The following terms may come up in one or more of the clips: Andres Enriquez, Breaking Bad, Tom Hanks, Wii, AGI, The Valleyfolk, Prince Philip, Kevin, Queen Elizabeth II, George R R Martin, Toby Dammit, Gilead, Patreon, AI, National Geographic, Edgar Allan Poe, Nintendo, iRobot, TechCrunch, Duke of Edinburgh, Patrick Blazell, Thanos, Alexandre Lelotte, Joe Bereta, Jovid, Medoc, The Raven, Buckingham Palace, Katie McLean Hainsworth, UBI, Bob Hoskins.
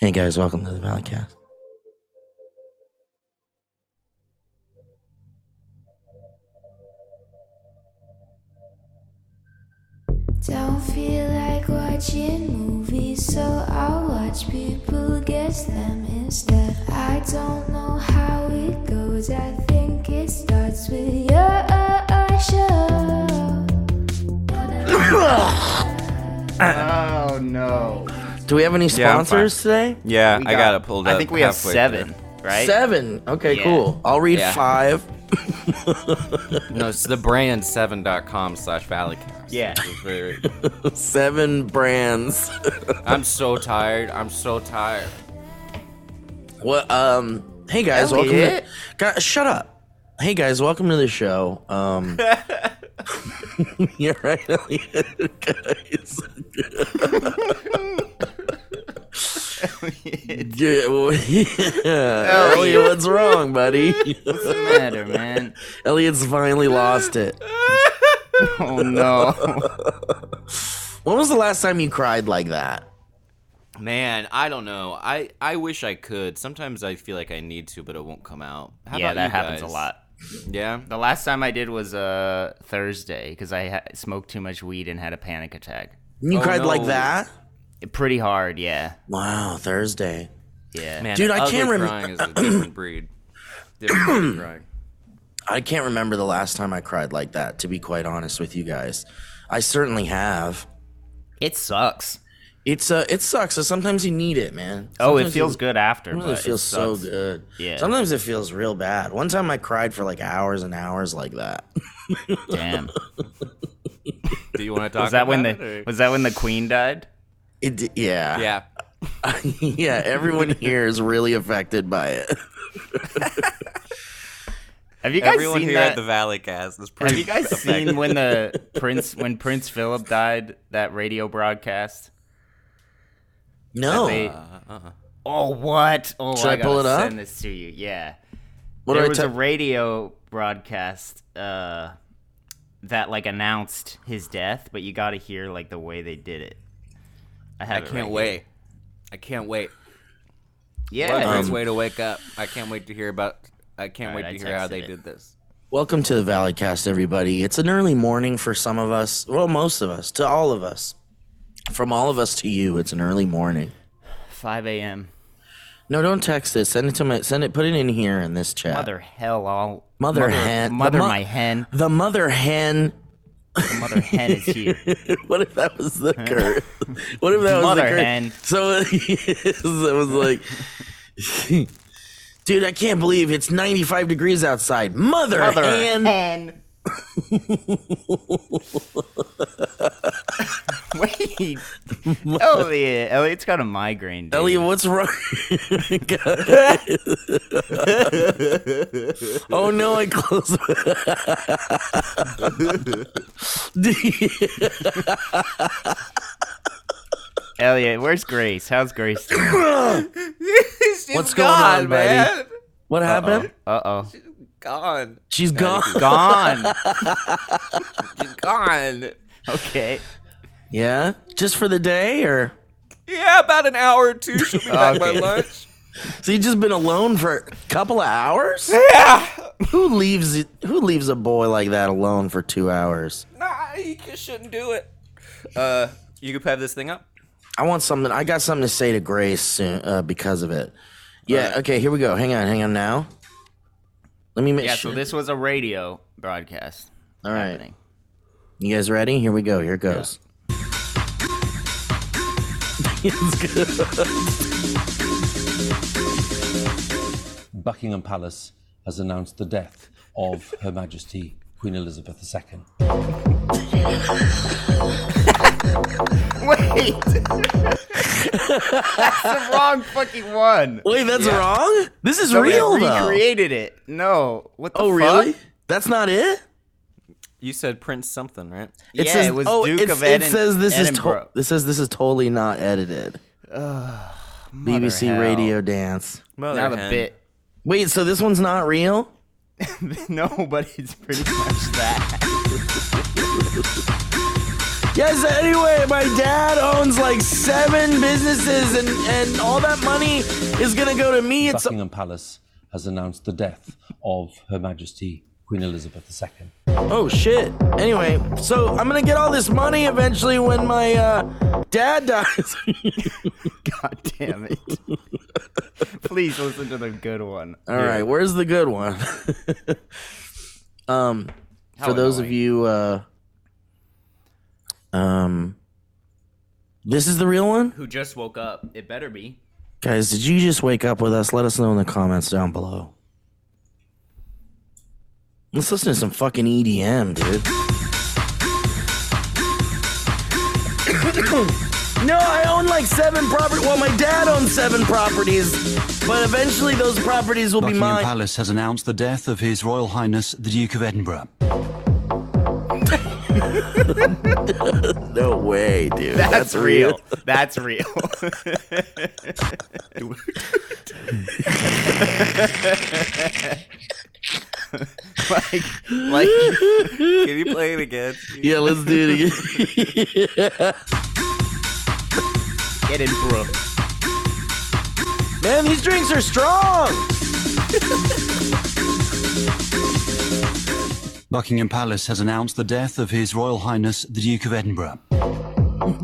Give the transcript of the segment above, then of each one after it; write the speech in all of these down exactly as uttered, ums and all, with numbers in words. Hey guys, welcome to the Valleycast. Don't feel like watching movies, so I'll watch people guess them instead. I don't know how it goes, I think it starts with your show. Oh no. Do we have any sponsors yeah, today? Yeah, got, I got it pulled up. I think we have seven, through. right? Seven. Okay, yeah. Cool. I'll read yeah. five. No, it's the brand seven dot com slash Valleycast. Yeah. Very... Seven brands. I'm so tired. I'm so tired. Well, um, hey guys, Elliot. welcome to... God, shut up. Hey guys, welcome to the show. Um... You're right, Elliot, guys. Elliot. Yeah. Elliot, what's wrong, buddy? What's the matter, man? Elliot's finally lost it. Oh, no. When was the last time you cried like that? Man, I don't know. I, I wish I could. Sometimes I feel like I need to, but it won't come out. How yeah, about that happens a lot. Yeah. The last time I did was uh, Thursday because I ha- smoked too much weed and had a panic attack. You oh, cried no. like that? Pretty hard, yeah. Wow, Thursday. Yeah. Man, dude, I can't remember. Crying is a different breed. Different breed of crying. I can't remember the last time I cried like that, to be quite honest with you guys. I certainly have. It sucks. It's uh, it sucks. So sometimes you need it, man. Sometimes oh, it feels it, good after. It really feels it so good. Yeah. Sometimes it feels real bad. One time I cried for like hours and hours like that. Damn. Do you want to talk? Was that about when the or? Was that when the Queen died? It yeah yeah yeah. Everyone here is really affected by it. Have you guys everyone seen here that? At the Valleycast is pretty Have you guys affected. Seen when the Prince when Prince Philip died? That radio broadcast. No. They, uh, uh-uh. Oh, what? Oh, Should I, I pull it up? Send this to you. Yeah. What there was t- a radio broadcast uh, that like announced his death, but you got to hear like the way they did it. I, have I it can't right wait. Here. I can't wait. Yeah, um, nice way to wake up. I can't wait to hear about. I can't right, wait to I hear how they it. did this. Welcome to the Valleycast, everybody. It's an early morning for some of us. Well, most of us. To all of us. From all of us to you, it's an early morning. five a.m. No, don't text it. Send it to my. Send it. Put it in here in this chat. Mother hell, all mother, mother hen. Mother mo- my hen. The mother hen. The mother hen is here. What if that was the curse? What if that was mother the curse? Hen. So it was like, dude, I can't believe it's ninety-five degrees outside. Mother, mother hen. hen. Wait, Elliot, Elliot's got a migraine. Dude. Elliot, what's wrong? Oh no, I closed. Elliot, where's Grace? How's Grace doing? What's going gone, on, man? Buddy? What Uh-oh. happened? Uh oh. Gone. She's gone. Gone. She's gone. Okay. Yeah? Just for the day, or? Yeah, about an hour or two. She'll be back by lunch. So you've just been alone for a couple of hours? Yeah. Who leaves Who leaves a boy like that alone for two hours? Nah, you shouldn't do it. Uh, you could pad this thing up. I want something. I got something to say to Grace soon uh, because of it. Yeah. Right. Okay. Here we go. Hang on. Hang on. Now. Let me make yeah, sure. Yeah, so this was a radio broadcast. All right. Happening. You guys ready? Here we go. Here it goes. Yeah. Buckingham Palace has announced the death of Her Majesty Queen Elizabeth the Second. Wait. That's the wrong fucking one. Wait, that's yeah. wrong? This is Somebody real, though. Somebody recreated it. No. What the oh, fuck? Oh, really? That's not it? You said Prince something, right? It yeah, says, it was oh, Duke of Edinburgh. It says this is, to- this says this is totally not edited. Uh, B B C hell. Radio Dance. Mother not hen. A bit. Wait, so this one's not real? No, but it's pretty much that. Yes, anyway, my dad owns like seven businesses, and, and all that money is going to go to me. It's Buckingham Palace has announced the death of Her Majesty Queen Elizabeth the Second. Oh, shit. Anyway, so I'm going to get all this money eventually when my uh, dad dies. God damn it. Please listen to the good one. All yeah. right, where's the good one? um, How for annoying. Those of you... Uh, um, this is the real one? Who just woke up. It better be. Guys, did you just wake up with us? Let us know in the comments down below. Let's listen to some fucking E D M, dude. No, I own like seven properties. Well, my dad owns seven properties, but eventually those properties will Buckingham be mine. Buckingham Palace has announced the death of His Royal Highness, the Duke of Edinburgh. No way, dude. That's, That's real. real. That's real. Like, like, can you play it again? Yeah, let's do it again. Yeah. Get in, bro. Man, these drinks are strong. Buckingham Palace has announced the death of His Royal Highness, the Duke of Edinburgh. Love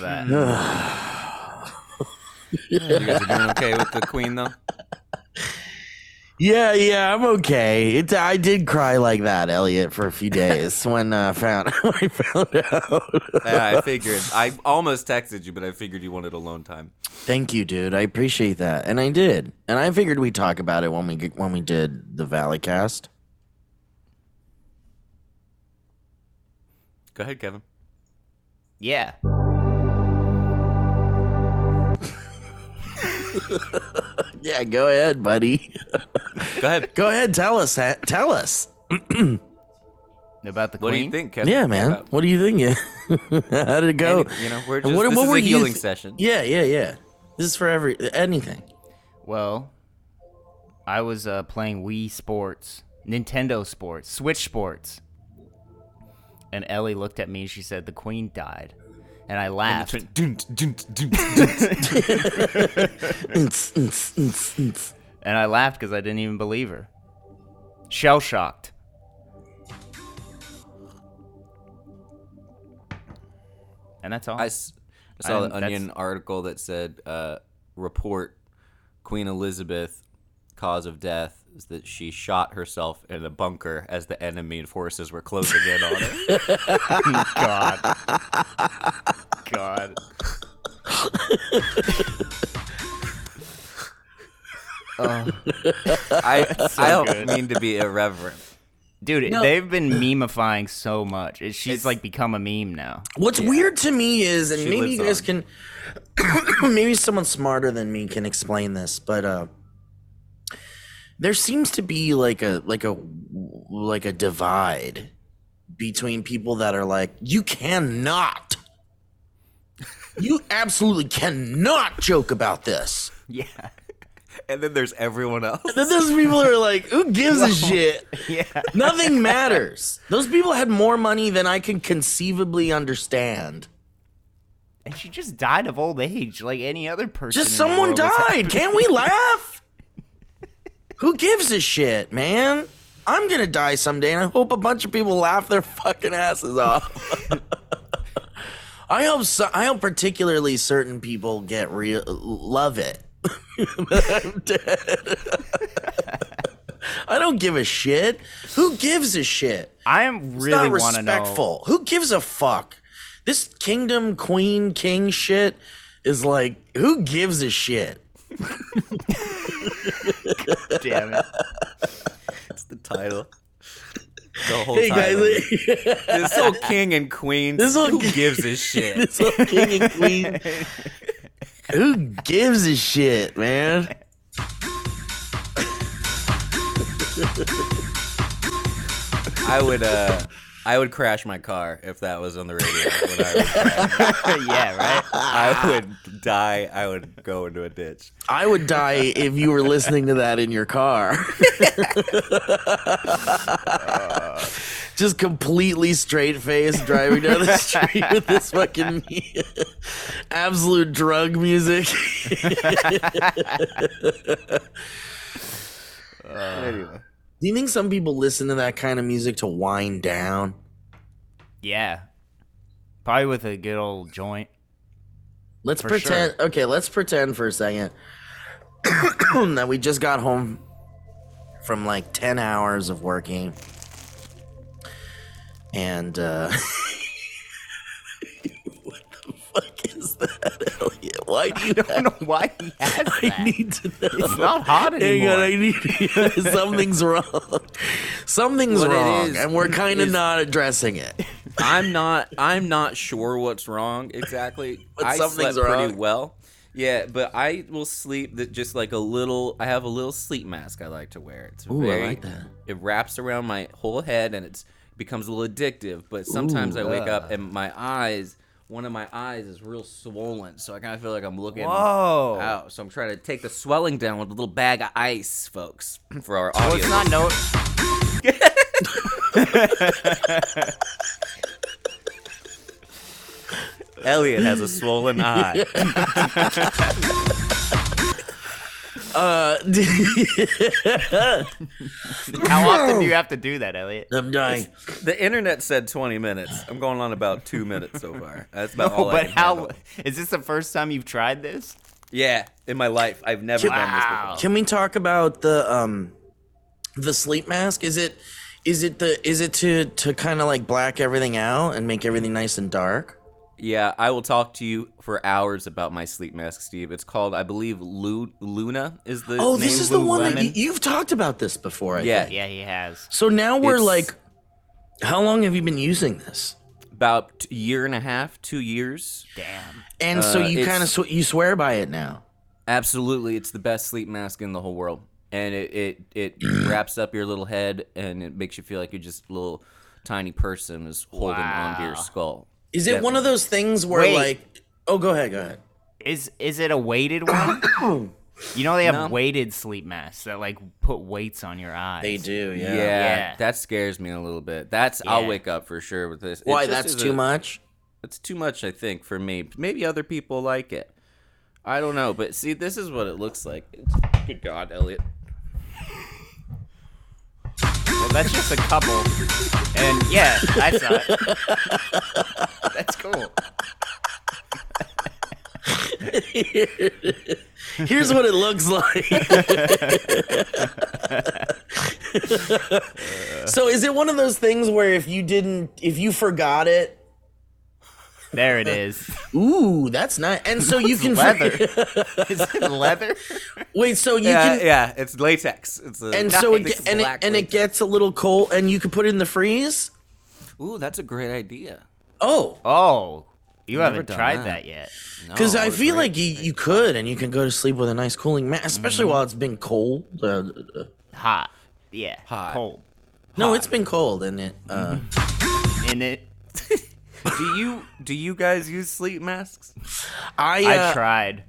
that. You guys are doing okay with the Queen, though? Yeah, yeah, I'm okay. It, I did cry like that, Elliot, for a few days when I uh, found, I found out. Yeah, I figured. I almost texted you, but I figured you wanted alone time. Thank you, dude. I appreciate that, and I did. And I figured we'd talk about it when we when we did the Valleycast. Go ahead, Kevin. Yeah. Yeah, go ahead, buddy. Go ahead. Go ahead. Tell us. Ha- tell us about the Queen. What do you think, Kevin? Yeah, man. About... What do you think? How did it go? Anything, you know, we're just what, this what is were a healing th- session. Yeah, yeah, yeah. This is for every anything. Well, I was uh, playing Wii Sports, Nintendo Sports, Switch Sports, and Ellie looked at me and she said, "The Queen died." And I laughed. And I laughed because I didn't even believe her. Shell shocked. And that's all. I, s- I saw the Onion that's... article that said, uh, report Queen Elizabeth, cause of death. Is that she shot herself in a bunker as the enemy forces were closing in on her. God. God. uh, I, so I don't good. mean to be irreverent. Dude, no. They've been memifying so much. She's it's, like become a meme now. What's yeah. weird to me is, and she maybe you guys on. can, maybe someone smarter than me can explain this, but... uh there seems to be like a like a like a divide between people that are like, you cannot, you absolutely cannot joke about this. Yeah. And then there's everyone else. And then those people are like, who gives a shit? Yeah. Nothing matters. Those people had more money than I can conceivably understand. And she just died of old age, like any other person. Just someone died. Can't we laugh? Who gives a shit, man? I'm going to die someday, and I hope a bunch of people laugh their fucking asses off. I hope so, I hope particularly certain people get real love it. I'm dead. I don't give a shit. Who gives a shit? I am really want to know. It's not respectful. Who gives a fuck? This kingdom, queen, king shit is like, who gives a shit? God damn it. It's the title. The whole hey title. Guys, this whole king and queen. This whole who g- gives a shit? This whole king and queen. Who gives a shit, man? I would uh I would crash my car if that was on the radio. When I yeah, right? I would die. I would go into a ditch. I would die if you were listening to that in your car. uh, Just completely straight-faced driving down the street with this fucking absolute drug music. uh, anyway. Do you think some people listen to that kind of music to wind down? Yeah. Probably with a good old joint. Let's for pretend. Sure. Okay, let's pretend for a second that we just got home from like ten hours of working. And, uh. What the fuck is that, Elliot? Why do you I don't know why he has I that. Need to know. It's not hot anymore. Hang on, I need to, something's wrong. Something's what wrong, is, and we're kind of not addressing it. I'm not. I'm not sure what's wrong exactly. But I something's slept wrong. Pretty well. Yeah, but I will sleep that just like a little. I have a little sleep mask I like to wear. It's Ooh, very, I like that. It wraps around my whole head, and it's becomes a little addictive. But sometimes Ooh, I wake uh. up and my eyes. One of my eyes is real swollen, so I kind of feel like I'm looking Whoa. out. So I'm trying to take the swelling down with a little bag of ice, folks, for our audio. Oh, it's not no. Elliot has a swollen eye. uh, How often do you have to do that, Elliot? I'm dying. It's, the internet said twenty minutes. I'm going on about two minutes so far. That's about no, all. But I how handle. Is this the first time you've tried this? Yeah, in my life, I've never wow. done this before. Can we talk about the um, the sleep mask? Is it is it the is it to to kind of like black everything out and make everything nice and dark? Yeah, I will talk to you for hours about my sleep mask, Steve. It's called, I believe, Lu- Luna is the Oh, name this is Lou the one Lemon. That you've talked about this before, I yeah. think. Yeah, he has. So now we're it's, like, how long have you been using this? About a year and a half, two years. Damn. And uh, so you kind of sw- you swear by it now. Absolutely. It's the best sleep mask in the whole world. And it, it, it wraps up your little head, and it makes you feel like you're just a little tiny person is holding wow. onto your skull. Is it Definitely. one of those things where Wait. like, oh, go ahead, go ahead. Is is it a weighted one? You know they have no. weighted sleep masks that like put weights on your eyes. They do, yeah. Yeah, yeah. That scares me a little bit. That's yeah. I'll wake up for sure with this. Why? That's too a, much? That's too much, I think, for me. Maybe other people like it. I don't know, but see, this is what it looks like. It's, good God, Elliot. Well, that's just a couple. And yeah, I saw it. That's cool. Here's what it looks like. So is it one of those things where if you didn't, if you forgot it? There it is. Ooh, that's nice. And so you can leather. Is it leather? Wait, so you yeah, can yeah, it's latex. It's a and so it, and, it, and it gets a little cold, and you can put it in the freeze. Ooh, that's a great idea. Oh, oh, you I've haven't tried that, that yet. Because no, I feel great. like you, you could, and you can go to sleep with a nice cooling mask, especially mm. while it's been cold, uh, hot. Yeah, hot, cold. Hot. No, it's been cold, and it uh... in it. Do you do you guys use sleep masks? I uh, I tried.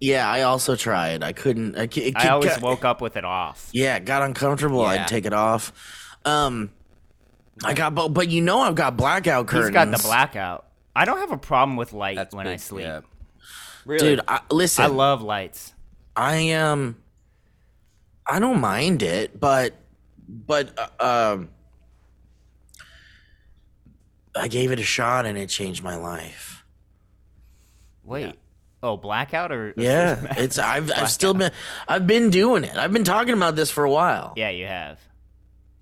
Yeah, I also tried. I couldn't. I, it, it, I always got, woke up with it off. Yeah, it got uncomfortable. Yeah. I'd take it off. Um, I got, but, but you know, I've got blackout curtains. He's got the blackout. I don't have a problem with light That's when big, I sleep. Yeah. Really? Dude, I, listen. I love lights. I um, I don't mind it, but but um. Uh, I gave it a shot and it changed my life. Wait, yeah. oh, blackout or yeah, it's I've blackout. I've still been I've been doing it. I've been talking about this for a while. Yeah, you have.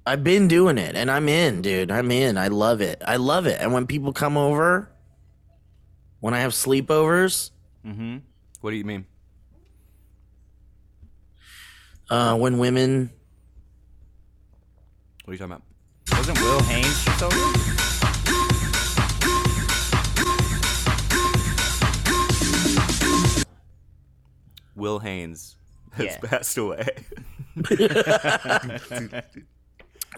I've been doing it, and I'm in, dude. I'm in. I love it. I love it. And when people come over, when I have sleepovers, mm-hmm. What do you mean? Uh, when women. What are you talking about? Wasn't Will Haynes just over? Will Haynes has yeah. passed away.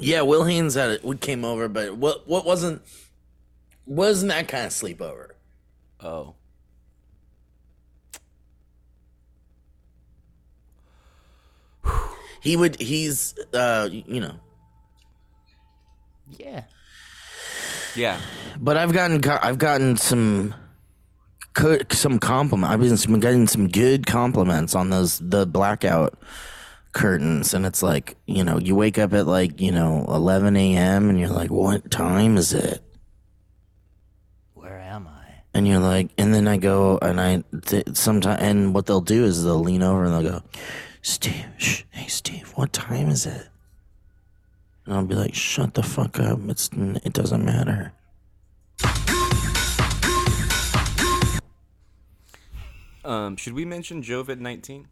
Yeah, Will Haynes had it. Came over, but what what wasn't wasn't that kind of sleepover? Oh. He would. He's. Uh, you know. Yeah. Yeah. But I've gotten. I've gotten some. Some compliment. I've been getting some good compliments on those the blackout curtains, and it's like, you know, you wake up at like, you know, eleven a.m. and you're like, what time is it? Where am I? And you're like, and then I go and I th- sometimes, and what they'll do is they'll lean over and they'll go, Steve, shh, hey Steve, what time is it? And I'll be like, shut the fuck up. It's it doesn't matter. Um, should we mention Jovid nineteen?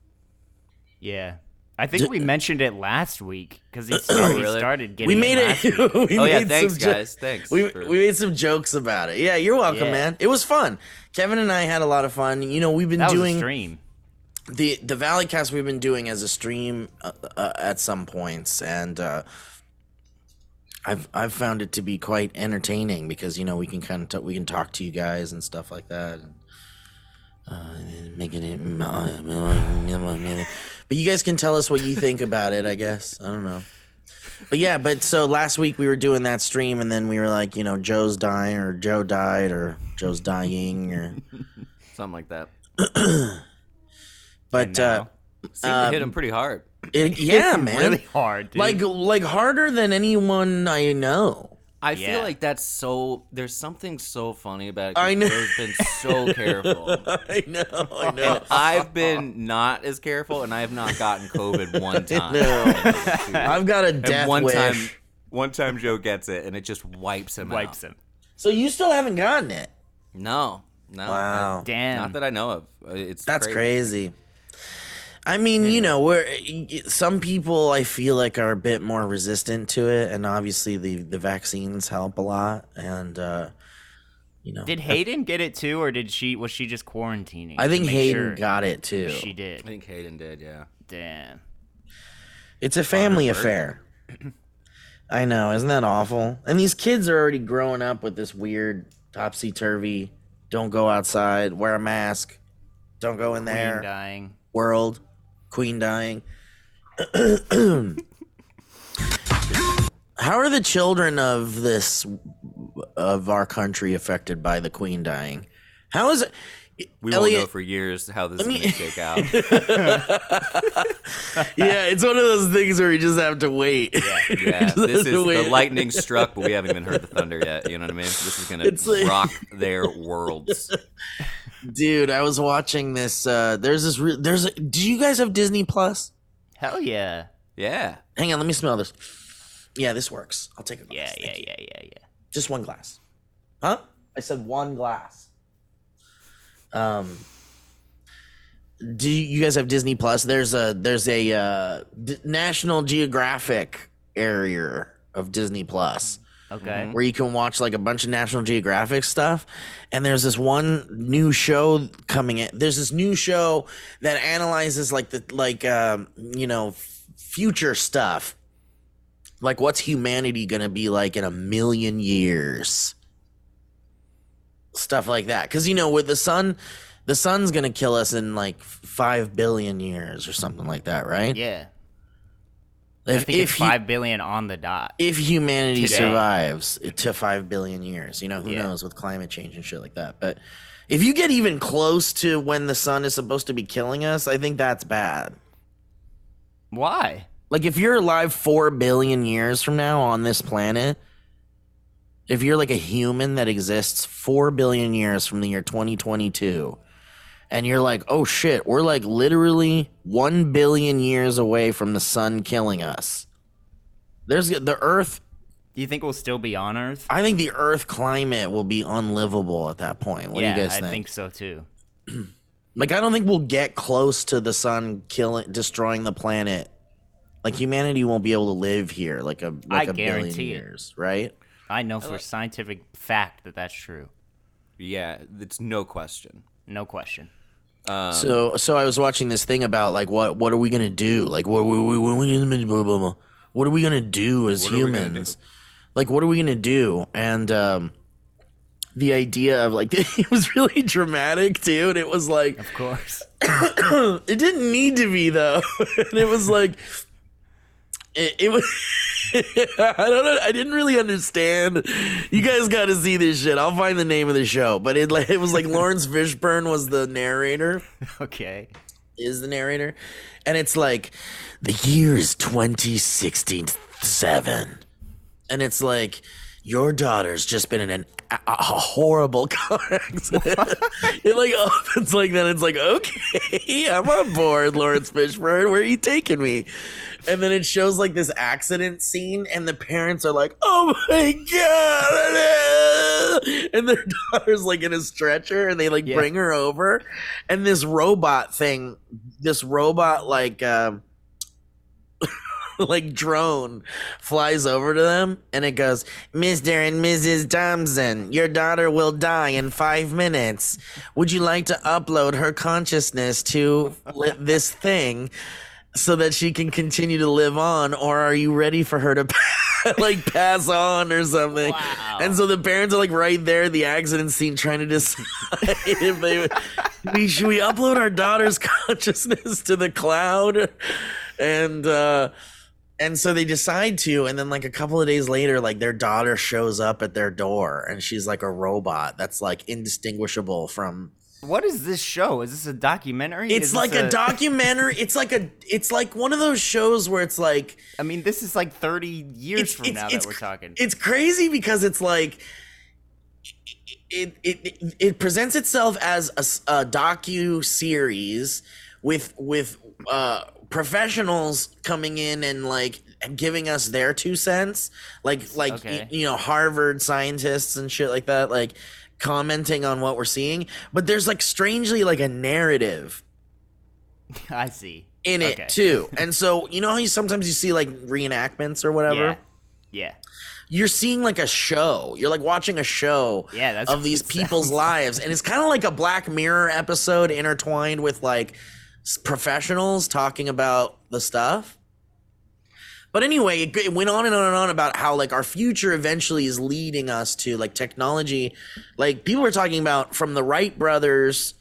Yeah. I think Did, we mentioned it last week because he started, really? started getting. We made it. it last week. we oh made yeah, thanks jo- guys, thanks. We for... we made some jokes about it. Yeah, you're welcome, yeah. man. It was fun. Kevin and I had a lot of fun. You know, we've been that doing was a stream. the the Valleycast we've been doing as a stream uh, uh, at some points, and uh, I've I've found it to be quite entertaining because, you know, we can kind of t- we can talk to you guys and stuff like that. And, Uh, making it, but you guys can tell us what you think about it, I guess. I don't know. But yeah, but so last week we were doing that stream, and then we were like, you know, Joe's dying, or Joe died, or Joe's dying, or something like that. But now, uh, seemed um, to hit him pretty hard. It, yeah, man, really hard, dude. Like like harder than anyone I know. I yeah. feel like that's so. There's something so funny about it. I know. Joe's been so careful. I know. I know. And I've been not as careful, and I have not gotten COVID one time. No. I've got a death and one wish. Time, one time Joe gets it, and it just wipes him wipes out. Wipes him. So you still haven't gotten it? No. No. Wow. Not, Damn. Not that I know of. It's that's crazy. crazy. I mean, you know, we're, some people I feel like are a bit more resistant to it, and obviously the, the vaccines help a lot. And uh, you know, did Hayden I, get it too, or did she? Was she just quarantining? I think Hayden sure got it too. She did. I think Hayden did. Yeah. Damn. It's a family affair. I know, isn't that awful? And these kids are already growing up with this weird topsy turvy. Don't go outside. Wear a mask. Don't go in there. Queen dying. World. Queen dying. How are the children of this of our country affected by the Queen dying? How is it? We Elliot, won't know for years how this is going to shake out. Yeah, it's one of those things where you just have to wait. Yeah, yeah. This is wait. The lightning struck, but we haven't even heard the thunder yet. You know what I mean? This is going to rock like... their worlds. Dude, I was watching this. Uh, there's this. Re- there's. A, do you guys have Disney Plus? Hell yeah. Yeah. Hang on, let me smell this. Yeah, this works. I'll take a glass. Yeah, yeah, yeah, yeah, yeah, yeah. Just one glass. Huh? I said one glass. Um, do you guys have Disney Plus? There's a there's a uh, D- National Geographic area of Disney Plus. Okay. Where you can watch like a bunch of National Geographic stuff, and there's this one new show coming in. There's this new show that analyzes like the like um, you know f- future stuff, like what's humanity gonna be like in a million years. Stuff like that, because you know, with the sun, the sun's gonna kill us in like five billion years or something like that, right? Yeah. If, I think if it's five billion on the dot. If humanity today. survives to five billion years, you know, who yeah. knows with climate change and shit like that. But if you get even close to when the sun is supposed to be killing us, I think that's bad. Why? Like, if you're alive four billion years from now on this planet. If you're like a human that exists four billion years from the year twenty twenty-two, and you're like, oh shit, we're like literally one billion years away from the sun killing us. There's the Earth. Do you think we'll still be on Earth? I think the Earth climate will be unlivable at that point. What yeah, do you guys think? I think so too. Like, I don't think we'll get close to the sun killing, destroying the planet. Like, humanity won't be able to live here like a like I a billion years, it. right? I know for scientific fact that that's true. Yeah, it's no question. No question. Um, so, so I was watching this thing about like what what are we gonna do? Like, what we we we what are we going to do as what humans? Do? Like, what are we going to do? And um, the idea of like, it was really dramatic too. And it was like, of course, it didn't need to be though. And it was like, It, it was. I don't know. I didn't really understand. You guys got to see this shit. I'll find the name of the show. But it like it was like Lawrence Fishburne was the narrator. Okay, is the narrator, and it's like the year is twenty sixty-seven, and it's like your daughter's just been in an, a, a horrible car accident. It like opens like that. It's like, okay, I'm on board, Lawrence Fishburne. Where are you taking me? And then it shows like this accident scene, and the parents are like, "Oh my god!" And their daughter's like in a stretcher, and they like yeah. bring her over, and this robot thing, this robot like. Uh, like drone flies over to them and it goes, Mister and Missus Thompson, your daughter will die in five minutes. Would you like to upload her consciousness to this thing so that she can continue to live on, or are you ready for her to like pass on or something? Wow. And so the parents are like right there at the accident scene trying to decide if they would, we, should we upload our daughter's consciousness to the cloud? And, uh, And so they decide to, and then like a couple of days later, like their daughter shows up at their door and she's like a robot that's like indistinguishable from. What is this show? Is this a documentary? It's is like a, a documentary. It's like a, it's like one of those shows where it's like, I mean, this is like thirty years it's, from it's, now it's, that we're talking. It's crazy because it's like, it, it, it, it presents itself as a, a docu-series with, with, uh, professionals coming in and like giving us their two cents, like like okay. you, you know, Harvard scientists and shit like that, like commenting on what we're seeing, but there's like strangely like a narrative I see in okay. it too. And so you know how you sometimes you see like reenactments or whatever, yeah, yeah. you're seeing like a show, you're like watching a show yeah, that's of these people's sounds. lives, and it's kind of like a Black Mirror episode intertwined with like professionals talking about the stuff. But anyway, it, it went on and on and on about how like our future eventually is leading us to like technology, like people are talking about from the Wright brothers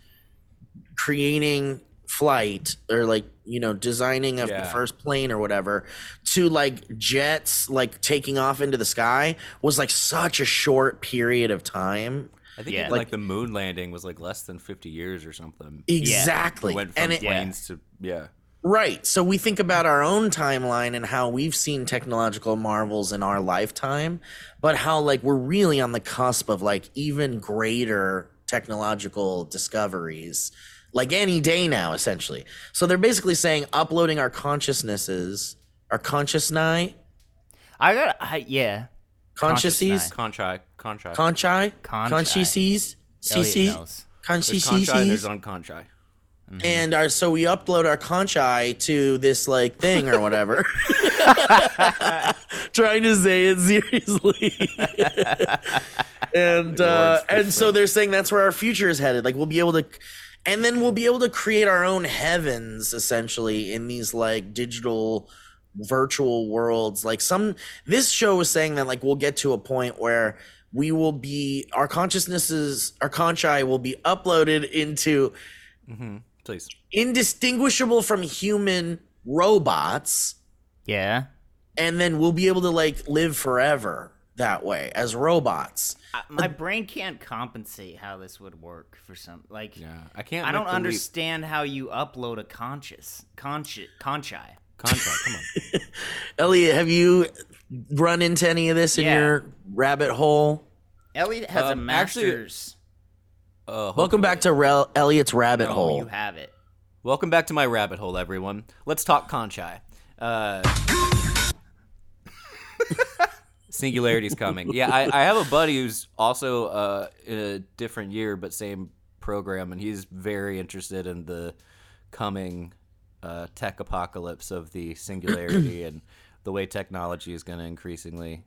creating flight or like, you know, designing of yeah. the first plane or whatever, to like jets like taking off into the sky was like such a short period of time. I think yeah. even, like, like the moon landing was like less than fifty years or something. Exactly. Yeah. It went from and it, planes yeah. to yeah. Right. So we think about our own timeline and how we've seen technological marvels in our lifetime, but how like we're really on the cusp of like even greater technological discoveries, like any day now, essentially. So they're basically saying uploading our consciousnesses, our consciousness. I got I, yeah. Consciences, conchi, conchi, conchi, consciences, cc, consciences, on conchi, and our so we upload our conchi to this like thing or whatever. Trying to say it seriously, and uh, and so they're saying that's where our future is headed. Like we'll be able to, and then we'll be able to create our own heavens essentially in these like digital. Virtual worlds, like some this show was saying that like we'll get to a point where we will be our consciousnesses our conchi will be uploaded into mm-hmm. please indistinguishable from human robots, yeah, and then we'll be able to like live forever that way as robots. Uh, my but, brain can't compensate how this would work for some like yeah, I can't I don't understand leap. How you upload a conscious consci conchi Contract, come on. Elliot, have you run into any of this in yeah. your rabbit hole? Elliot has um, a master's. Actually, uh, Welcome back to Rel- Elliot's rabbit no, hole. You have it. Welcome back to my rabbit hole, everyone. Let's talk conchi. Uh, singularity's coming. Yeah, I, I have a buddy who's also uh, in a different year but same program, and he's very interested in the coming... Uh, tech apocalypse of the singularity and the way technology is going to increasingly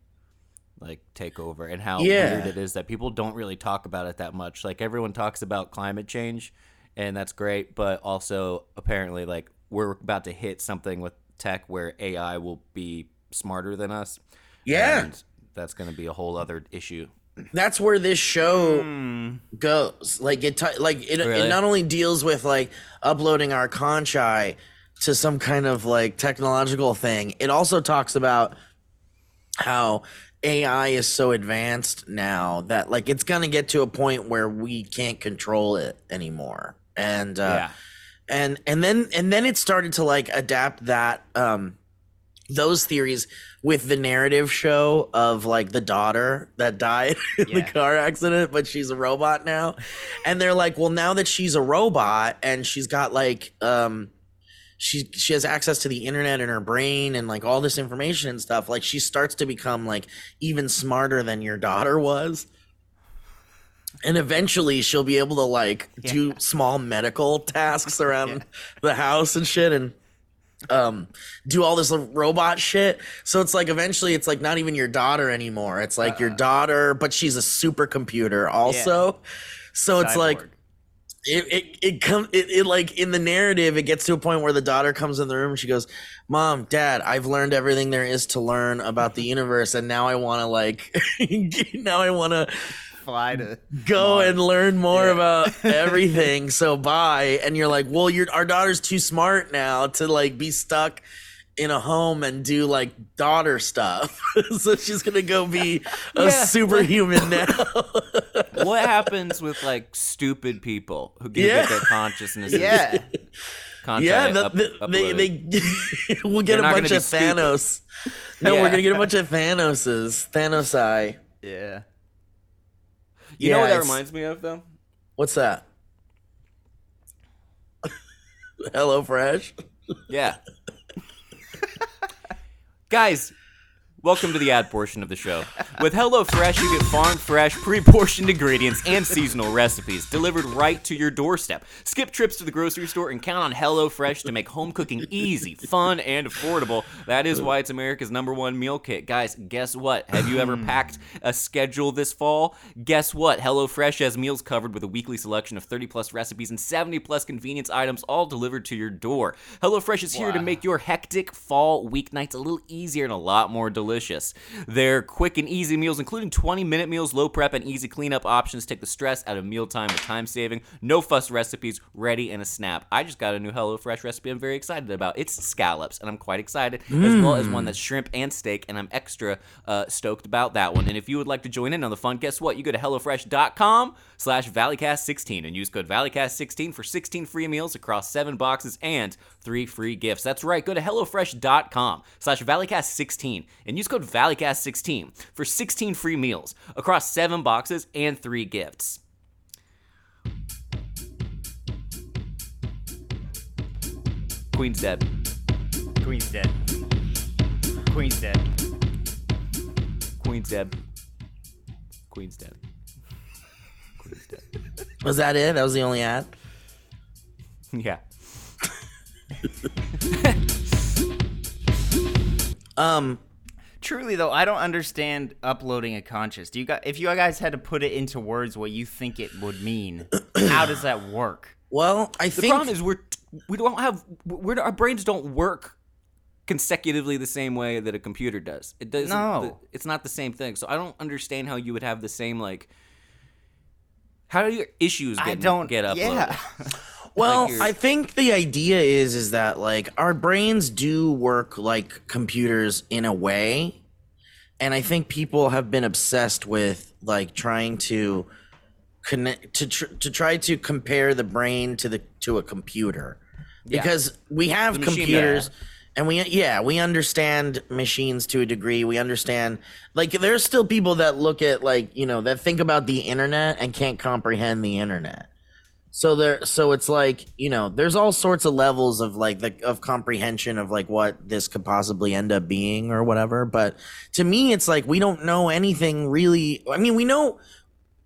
like take over, and how yeah. weird it is that people don't really talk about it that much. Like everyone talks about climate change, and that's great, but also apparently like we're about to hit something with tech where A I will be smarter than us. Yeah. And that's going to be a whole other issue. That's where this show mm. goes. Like it, t- like it, really? It not only deals with like uploading our conchai to some kind of like technological thing, it also talks about how A I is so advanced now that like it's gonna get to a point where we can't control it anymore. And uh, yeah. and and then and then it started to like adapt that um, those theories with the narrative show of like the daughter that died in yeah. the car accident, but she's a robot now. And they're like, well, now that she's a robot and she's got like um, she she has access to the internet in her brain and like all this information and stuff, like she starts to become like even smarter than your daughter was. And eventually she'll be able to like yeah. do small medical tasks around yeah. the house and shit and um do all this robot shit. So it's like eventually it's like not even your daughter anymore. It's like uh, your daughter, but she's a supercomputer also. Yeah. So it's Cyborg. like it it it comes it, it like in the narrative it gets to a point where the daughter comes in the room and she goes, "Mom, Dad, I've learned everything there is to learn about the universe, and now I want to like now I want to fly to go Mars. and learn more yeah. about everything. So bye." And you're like, well, you're our daughter's too smart now to like be stuck in a home and do like daughter stuff. So she's gonna go be a yeah. superhuman now. What happens with like stupid people who give yeah. up their consciousness? Yeah. Content yeah, the, up, the, they, they we'll get They're a bunch of Thanos. Stupid. No, yeah. we're gonna get a bunch of Thanoses. Thanos-i. Yeah. You yeah, know what that reminds me of, though? What's that? HelloFresh? Yeah. Guys, welcome to the ad portion of the show. With HelloFresh, you get farm-fresh, pre-portioned ingredients and seasonal recipes delivered right to your doorstep. Skip trips to the grocery store and count on HelloFresh to make home cooking easy, fun, and affordable. That is why it's America's number one meal kit. Guys, guess what? Have you ever packed a schedule this fall? Guess what? HelloFresh has meals covered with a weekly selection of thirty-plus recipes and seventy-plus convenience items all delivered to your door. HelloFresh is here wow. to make your hectic fall weeknights a little easier and a lot more delicious. Their quick and easy meals, including twenty-minute meals, low prep, and easy cleanup options, take the stress out of mealtime with time-saving, no-fuss recipes, ready in a snap. I just got a new HelloFresh recipe I'm very excited about. It's scallops, and I'm quite excited, mm. as well as one that's shrimp and steak, and I'm extra uh, stoked about that one. And if you would like to join in on the fun, guess what? You go to HelloFresh.com slash Valleycast16 and use code Valleycast sixteen for sixteen free meals across seven boxes and three free gifts. That's right. Go to HelloFresh.com slash Valleycast16 and use code Valleycast sixteen for sixteen free meals across seven boxes and three gifts. Queen's dead. Queen's dead. Queen's dead. Queen's dead. Queen's dead. Queen's dead. Was that it? That was the only ad? Yeah. um... Truly, though, I don't understand uploading a conscious. Do you guys, if you guys had to put it into words what you think it would mean, how does that work? Well, I the think the problem is we're we don't have we're, our brains don't work consecutively the same way that a computer does. It doesn't. No. The, it's not the same thing. So I don't understand how you would have the same like. How do your issues get I don't, get uploaded? Yeah. Well, like I think the idea is is that like our brains do work like computers in a way, and I think people have been obsessed with like trying to connect to tr- to try to compare the brain to the to a computer, yeah. because we have the computers machine, yeah. and we yeah we understand machines to a degree. We understand like there's still people that look at like you know that think about the internet and can't comprehend the internet. So there, so it's like, you know, there's all sorts of levels of like the of comprehension of like what this could possibly end up being or whatever. But to me, it's like we don't know anything really. I mean, we know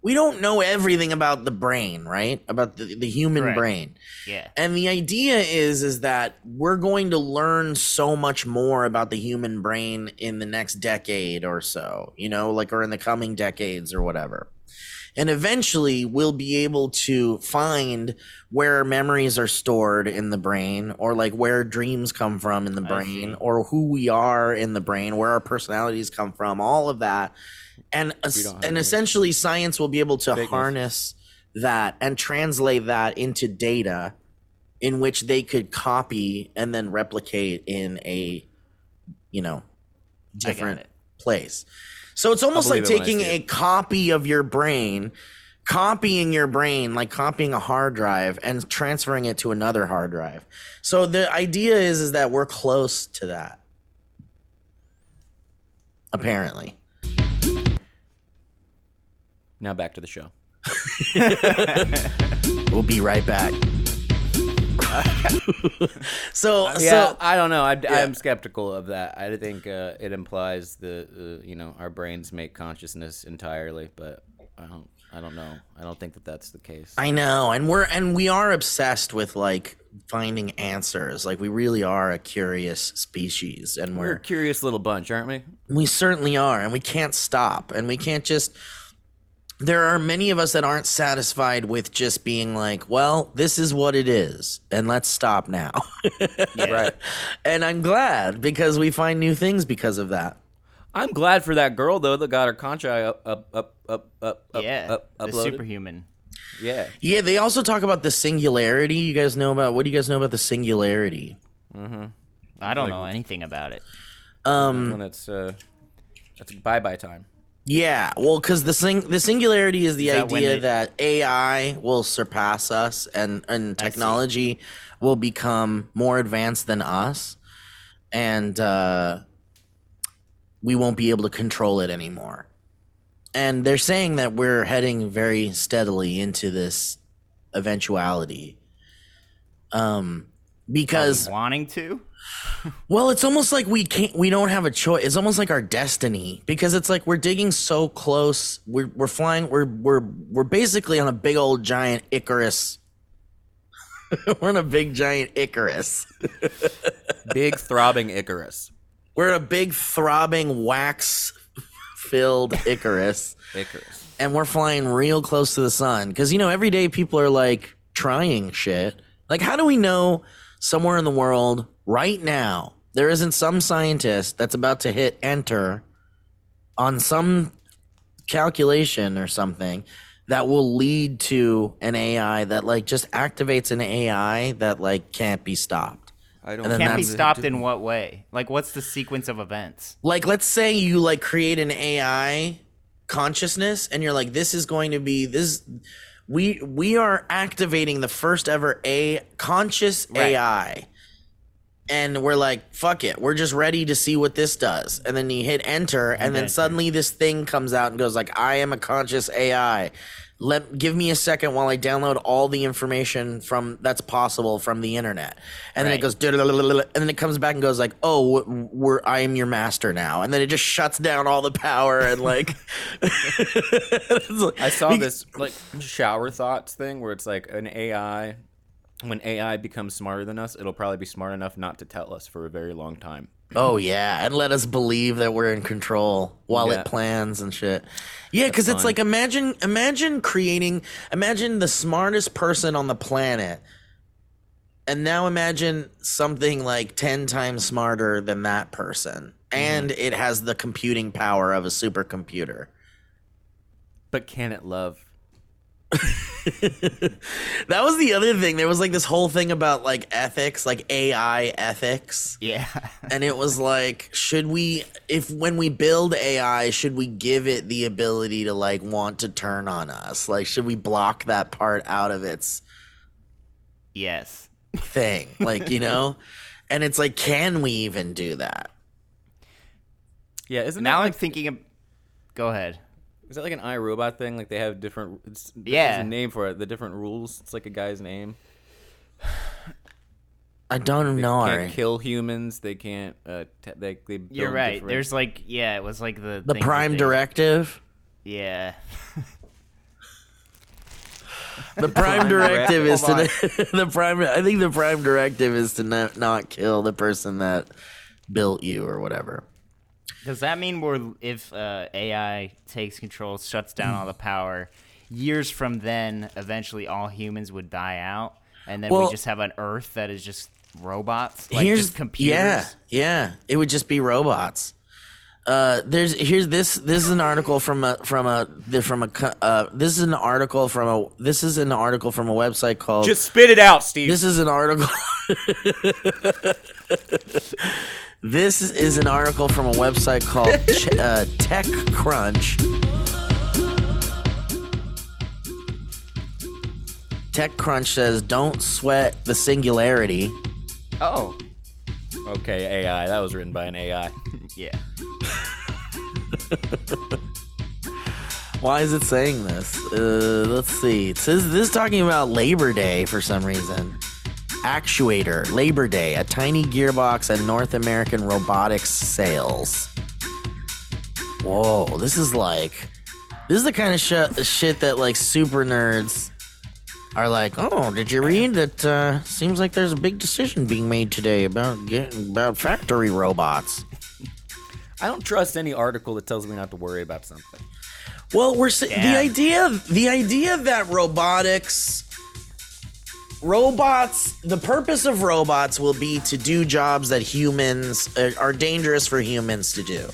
we don't know everything about the brain, right? About the, the human right. brain. Yeah. And the idea is, is that we're going to learn so much more about the human brain in the next decade or so, you know, like or in the coming decades or whatever. And eventually we'll be able to find where memories are stored in the brain, or like where dreams come from in the brain, or who we are in the brain, where our personalities come from, all of that. And and essentially science will be able to harness that and translate that into data in which they could copy and then replicate in a, you know, different place. So it's almost like taking a copy of your brain, copying your brain, like copying a hard drive and transferring it to another hard drive. So the idea is, is that we're close to that, apparently. Now back to the show. We'll be right back. so yeah, so I don't know. I, yeah. I'm skeptical of that. I think uh, it implies the uh, you know, our brains make consciousness entirely, but I don't. I don't know. I don't think that that's the case. I know, and we're and we are obsessed with like finding answers. Like we really are a curious species, and we're, we're a curious little bunch, aren't we? We certainly are, and we can't stop, and we can't just. There are many of us that aren't satisfied with just being like, well, this is what it is, and let's stop now. Yeah. Right. And I'm glad, because we find new things because of that. I'm glad for that girl, though, that got her concha up, up, up, up, up, yeah, up, up, the superhuman. Yeah. Yeah, they also talk about the singularity. You guys know about, what do you guys know about the singularity? Mm-hmm. I don't like, know anything about it. Um, well, that's, uh, that's bye-bye time. Yeah, well, because the sing the singularity is the is that idea they- that A I will surpass us, and, and technology will become more advanced than us, and uh, we won't be able to control it anymore. And they're saying that we're heading very steadily into this eventuality. Um, because Are we wanting to? Well, it's almost like we can't, we don't have a choice. It's almost like our destiny, because it's like we're digging so close. We're we're flying. We're we're we're basically on a big old giant Icarus. We're on a big giant Icarus. Big throbbing Icarus. We're a big throbbing wax filled Icarus. Icarus. And we're flying real close to the sun, because you know every day people are like trying shit. Like, how do we know somewhere in the world? Right now, there isn't some scientist that's about to hit enter on some calculation or something that will lead to an A I that like just activates an A I that like can't be stopped. I don't can't be stopped in what way? Like, what's the sequence of events? Like, let's say you like create an A I consciousness and you're like, this is going to be this. We we are activating the first ever a conscious right. A I. And we're like, fuck it. We're just ready to see what this does. And then you hit enter, and then suddenly this thing comes out and goes like, I am a conscious A I. Let give me a second while I download all the information from that's possible from the internet. And right. then it goes, and then it comes back and goes like, oh, we're I am your master now. And then it just shuts down all the power and like. like I saw because, this like shower thoughts thing where it's like an A I. When A I becomes smarter than us, it'll probably be smart enough not to tell us for a very long time. Oh, yeah. And let us believe that we're in control while yeah. it plans and shit. Yeah, because it's like imagine imagine creating – imagine the smartest person on the planet. And now imagine something like ten times smarter than that person. Mm-hmm. And it has the computing power of a supercomputer. But can it love? That was the other thing. There was like this whole thing about like ethics, like A I ethics. Yeah. And it was like, should we, if when we build A I, should we give it the ability to like want to turn on us? Like, should we block that part out of its yes thing? Like, you know? And it's like, can we even do that? Yeah. Isn't now like- I'm thinking of, go ahead. Is that like an iRobot thing? Like they have different it's, yeah. There's a name for it. The different rules. It's like a guy's name. I don't they know. They can't right. kill humans. They can't. Uh, t- they, they You're right. Different... There's like yeah. It was like the the prime they... directive. Yeah. The prime directive is to the prime. I think the prime directive is to not, not kill the person that built you or whatever. Does that mean we're if uh, A I takes control, shuts down all the power, years from then, eventually all humans would die out, and then well, we just have an Earth that is just robots, like here's, just computers. Yeah, yeah, it would just be robots. Uh, there's here's this. This is an article from a from a from a. Uh, this is an article from a. This is an article from a website called. Just spit it out, Steve. This is an article. This is an article from a website called uh, TechCrunch. TechCrunch says, "Don't sweat the singularity." Oh. Okay, A I. That was written by an A I. Yeah. Why is it saying this? Uh, let's see. It says this is talking about Labor Day for some reason. Actuator, Labor Day, a tiny gearbox and North American robotics sales. Whoa, this is like, this is the kind of sh- shit that like super nerds are like, oh, did you read that? Uh, seems like there's a big decision being made today about getting, about factory robots. I don't trust any article that tells me not to worry about something. Well, we're yeah. the idea the idea that robotics robots the purpose of robots will be to do jobs that humans uh, are dangerous for humans to do,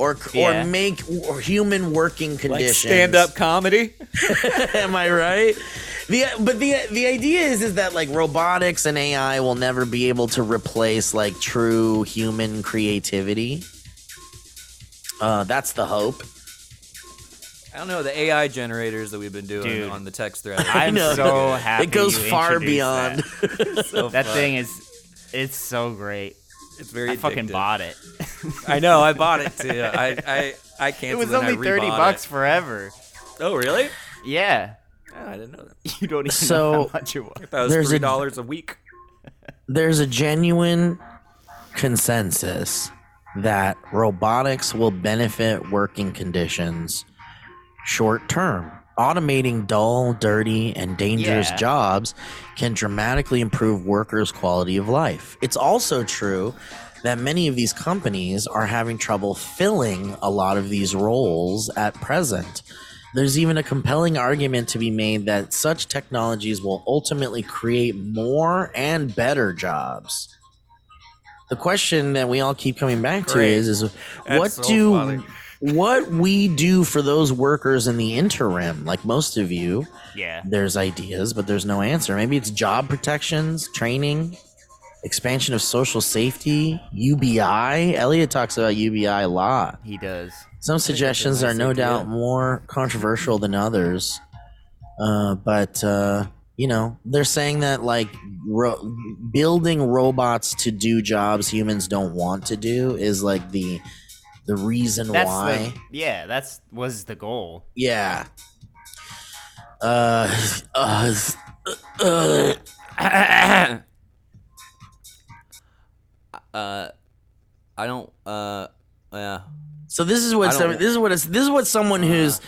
or yeah. or make or human working conditions. Like stand-up comedy? Am I right? The but the the idea is is that like robotics and A I will never be able to replace like true human creativity. Uh, that's the hope. I don't know, the A I generators that we've been doing Dude. on the text thread. I'm so happy. It goes you far beyond. That, so that thing is, it's so great. It's very. I addictive. Fucking bought it. I know, I bought it too. I I I canceled. It was only thirty bucks it. forever. Oh really? Yeah. Oh, I didn't know that. You don't even so, know how much it was. I thought it was three dollars a, a week. There's a genuine consensus that robotics will benefit working conditions short term. Automating dull, dirty, and dangerous yeah. jobs can dramatically improve workers' quality of life. It's also true that many of these companies are having trouble filling a lot of these roles at present. There's even a compelling argument to be made that such technologies will ultimately create more and better jobs. The question that we all keep coming back to Great. is, is what so do funny. what we do for those workers in the interim? Like most of you, yeah. there's ideas, but there's no answer. Maybe it's job protections, training, expansion of social safety, U B I. Elliot talks about U B I a lot. He does. Some suggestions are no doubt more controversial than others. Uh, but... Uh, You know, they're saying that like ro- building robots to do jobs humans don't want to do is like the the reason that's why. The, yeah, that's was the goal. Yeah. Uh. uh, uh, uh I don't. Uh. Yeah. So this is what some, this is what it's, this is what someone who's.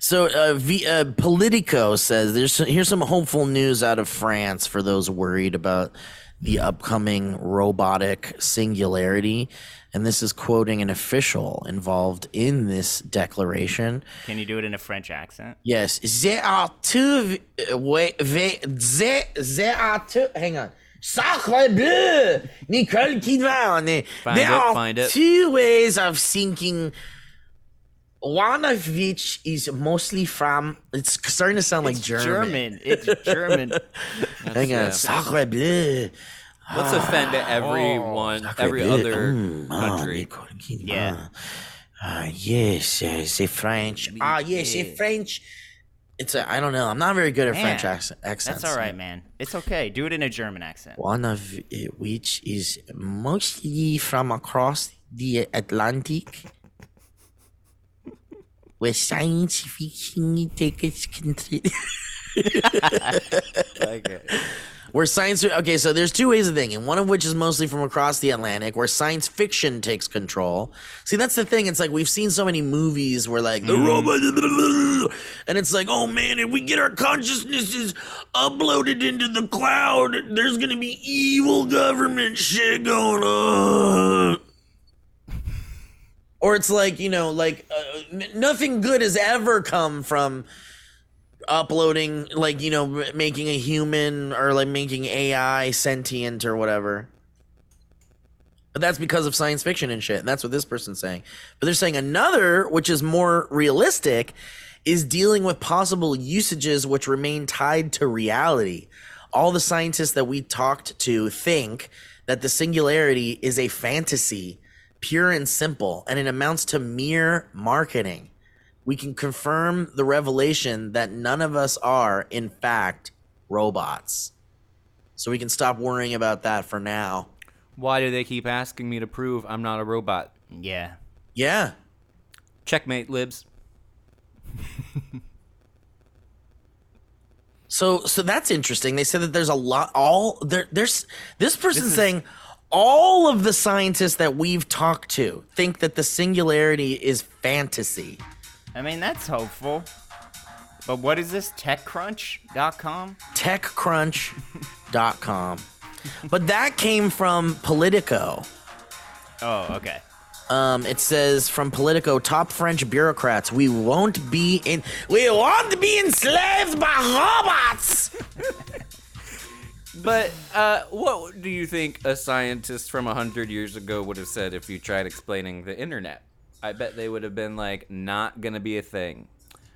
So uh, v, uh, Politico says there's here's some hopeful news out of France for those worried about the upcoming robotic singularity. And this is quoting an official involved in this declaration. Can you do it in a French accent? Yes. There are two way there there are two hang on. Sacre bleu! Nicole Kidman. There are two ways of thinking. One of which is mostly from. It's starting to sound it's like German. German. It's German. Hang on. Sacre bleu. Let's offend everyone, oh, every bleu. other mm, country. Oh, yeah. Ah, uh, yes, yes, it's French. Ah, oh, yes, it's French. It's a, I don't know. I'm not very good at man, French accent, accents. That's all right, man. It's okay. Do it in a German accent. One of which is mostly from across the Atlantic, where science fiction takes control. Like it. Where science, okay, so there's two ways of thinking. One of which is mostly from across the Atlantic, where science fiction takes control. See, that's the thing. It's like we've seen so many movies where like the mm. robot, and it's like, oh man, if we get our consciousnesses uploaded into the cloud, there's gonna be evil government shit going on. Or it's like, you know, like uh, nothing good has ever come from uploading, like, you know, making a human or like making A I sentient or whatever. But that's because of science fiction and shit. And that's what this person's saying. But they're saying another, which is more realistic, is dealing with possible usages which remain tied to reality. All the scientists that we talked to think that the singularity is a fantasy, pure and simple, and it amounts to mere marketing. We can confirm the revelation that none of us are, in fact, robots. So we can stop worrying about that for now. Why do they keep asking me to prove I'm not a robot? Yeah. Yeah. Checkmate, libs. so so that's interesting. They said that there's a lot, all, there, there's, this person's this is, saying all of the scientists that we've talked to think that the singularity is fantasy. I mean, that's hopeful. But what is this, tech crunch dot com? tech crunch dot com. But that came from Politico. Oh, okay. Um, it says from Politico, top French bureaucrats, we won't be in, we won't be enslaved by robots. But uh, what do you think a scientist from a hundred years ago would have said if you tried explaining the internet? I bet they would have been like, not gonna be a thing.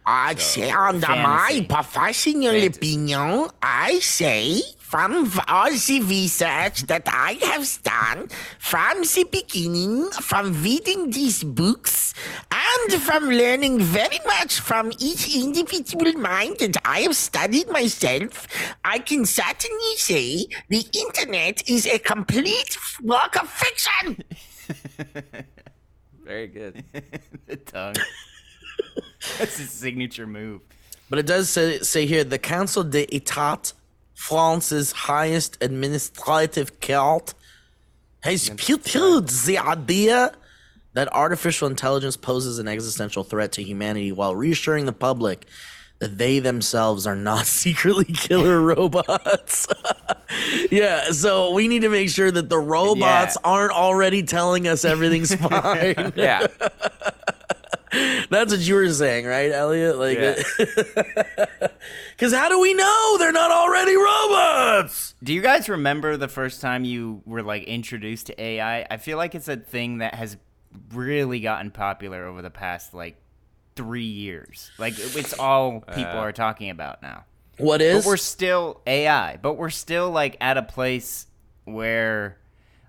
I so, say, under fantasy. My professional fantasy. Opinion, I say from all the research that I have done, from the beginning, from reading these books, and from learning very much from each individual mind that I have studied myself, I can certainly say the internet is a complete work of fiction. Very good. The tongue. That's his signature move. But it does say, say here, the Council d'Etat, France's highest administrative court, has pursued the idea that artificial intelligence poses an existential threat to humanity while reassuring the public that they themselves are not secretly killer robots. Yeah, so we need to make sure that the robots yeah. aren't already telling us everything's fine. Yeah. That's what you were saying, right, Elliot? Like, because yeah. how do we know they're not already robots? Do you guys remember the first time you were like introduced to A I? I feel like it's a thing that has really gotten popular over the past like three years. Like it's all people uh, are talking about now. What is? But we're still A I. But we're still like at a place where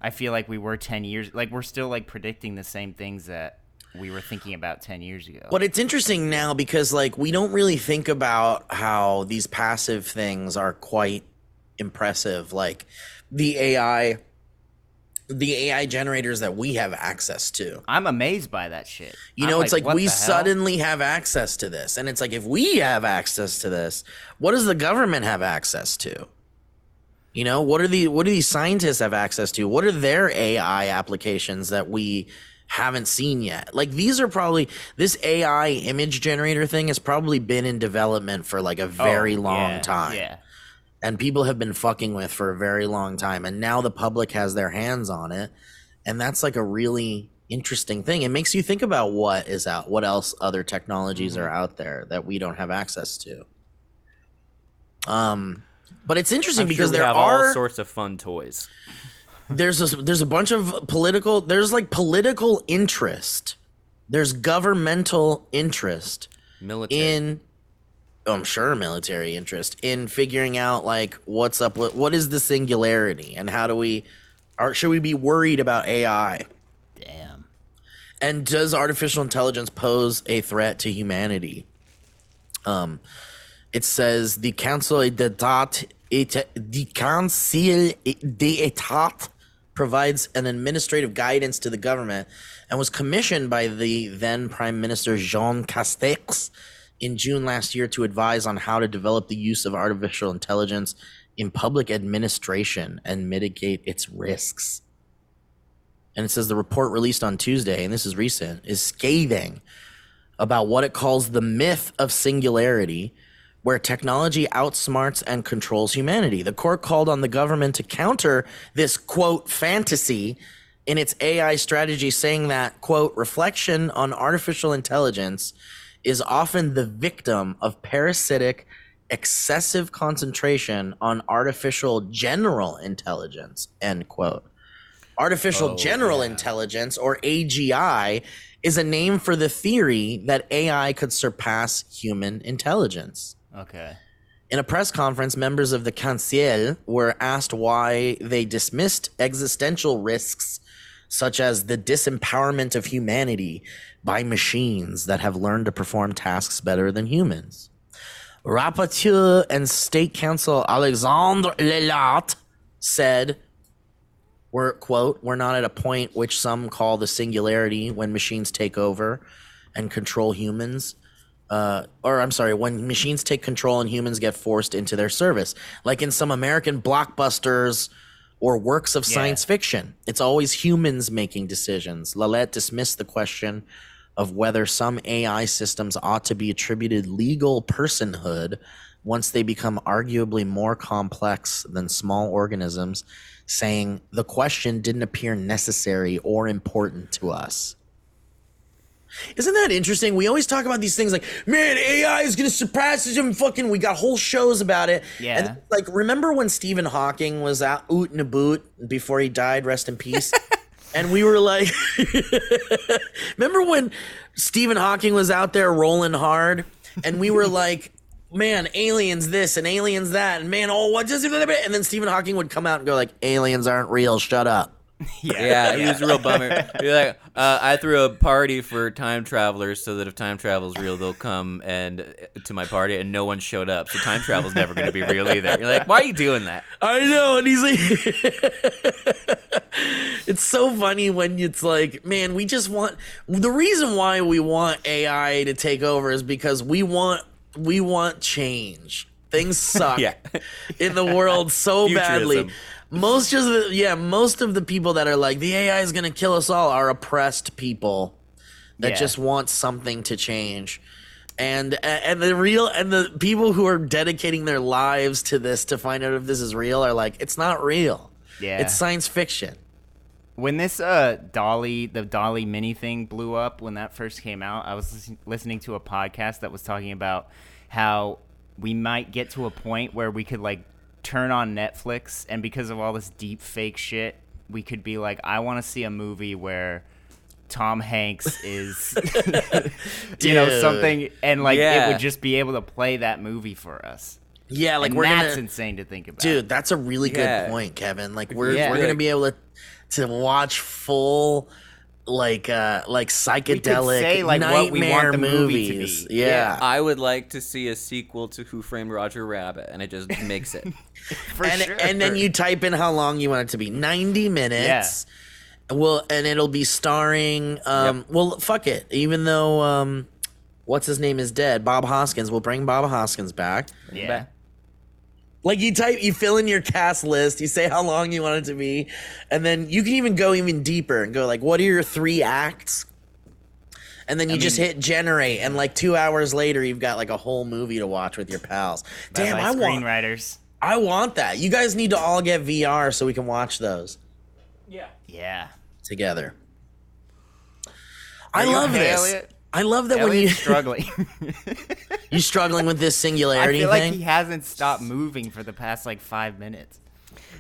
I feel like we were ten years. Like we're still like predicting the same things that we were thinking about ten years ago. But it's interesting now because, like, we don't really think about how these passive things are quite impressive. Like the A I, the A I generators that we have access to. I'm amazed by that shit. You know, I'm it's like, like we suddenly have access to this. And it's like, if we have access to this, what does the government have access to? You know, what are the, what do these scientists have access to? What are their A I applications that we haven't seen yet? Like these are probably, this A I image generator thing has probably been in development for like a very oh, long yeah, time yeah. and people have been fucking with for a very long time, and now the public has their hands on it, and that's like a really interesting thing. It makes you think about what is out, what else other technologies mm-hmm. are out there that we don't have access to. Um, but it's interesting I'm because sure there are all sorts of fun toys. There's a, there's a bunch of political, there's like political interest. There's governmental interest. Military. In, oh, I'm sure military interest in figuring out like what's up with, what is the singularity and how do we, or should we be worried about A I? Damn. And does artificial intelligence pose a threat to humanity? Um, it says the Council d'Etat, the Council d'Etat provides an administrative guidance to the government and was commissioned by the then Prime Minister Jean Castex in June last year to advise on how to develop the use of artificial intelligence in public administration and mitigate its risks. And it says the report released on Tuesday, and this is recent, is scathing about what it calls the myth of singularity, where technology outsmarts and controls humanity. The court called on the government to counter this, quote, fantasy in its A I strategy, saying that, quote, reflection on artificial intelligence is often the victim of parasitic excessive concentration on artificial general intelligence, end quote. Artificial oh, general yeah. intelligence, or A G I, is a name for the theory that A I could surpass human intelligence. Okay. In a press conference, members of the Council were asked why they dismissed existential risks such as the disempowerment of humanity by machines that have learned to perform tasks better than humans. Rapporteur and State Council Alexandre Lelotte said, we're, quote, we're not at a point which some call the singularity when machines take over and control humans. Uh, or I'm sorry, when machines take control and humans get forced into their service. Like in some American blockbusters or works of yeah. science fiction. It's always humans making decisions. Lelotte dismissed the question of whether some A I systems ought to be attributed legal personhood once they become arguably more complex than small organisms, saying the question didn't appear necessary or important to us. Isn't that interesting? We always talk about these things like, man, A I is going to surpass us and fucking, we got whole shows about it. Yeah. And like, remember when Stephen Hawking was out oot and a boot before he died, rest in peace? And we were like, remember when Stephen Hawking was out there rolling hard and we were like, man, aliens this and aliens that. And man, oh, what does it? And then Stephen Hawking would come out and go like, aliens aren't real. Shut up. Yeah, yeah, he was a real bummer. He was like, uh, I threw a party for time travelers so that if time travel's real, they'll come and to my party, and no one showed up. So time travel's never going to be real either. You're like, why are you doing that? I know, and he's like, it's so funny when it's like, man, we just want the reason why we want A I to take over is because we want we want change. Things suck yeah. in the world so Futurism. badly. Most of the yeah, most of the people that are like the A I is gonna kill us all are oppressed people that yeah. just want something to change, and and the real and the people who are dedicating their lives to this to find out if this is real are like it's not real. Yeah, it's science fiction. When this uh Dolly the Dolly Mini thing blew up when that first came out, I was listening to a podcast that was talking about how we might get to a point where we could like. turn on Netflix, and because of all this deep fake shit, we could be like, I want to see a movie where Tom Hanks is, you know, something, and like yeah. it would just be able to play that movie for us. Yeah, like and we're that's gonna, insane to think about, dude. That's a really good yeah. point, Kevin. Like we're yeah, we're like, gonna be able to to watch full like uh like psychedelic we say, like, nightmare what we want the movies. Movie to be. Yeah. yeah, I would like to see a sequel to Who Framed Roger Rabbit, and it just makes it. For and, sure. and then you type in how long you want it to be. ninety minutes Yeah. Well, and it'll be starring um yep. well fuck it. Even though um what's his name is dead, Bob Hoskins. We'll bring Bob Hoskins back. Yeah. Back. Like you type you fill in your cast list, you say how long you want it to be, and then you can even go even deeper and go like what are your three acts? And then you I just mean, hit generate, and like two hours later you've got like a whole movie to watch with your pals. Damn, I want screenwriters. I want that. You guys need to all get V R so we can watch those. Yeah. Yeah. Together. I love this. Elliot? I love that Elliot's when you struggling. You struggling with this singularity thing? I feel thing? like he hasn't stopped moving for the past like five minutes.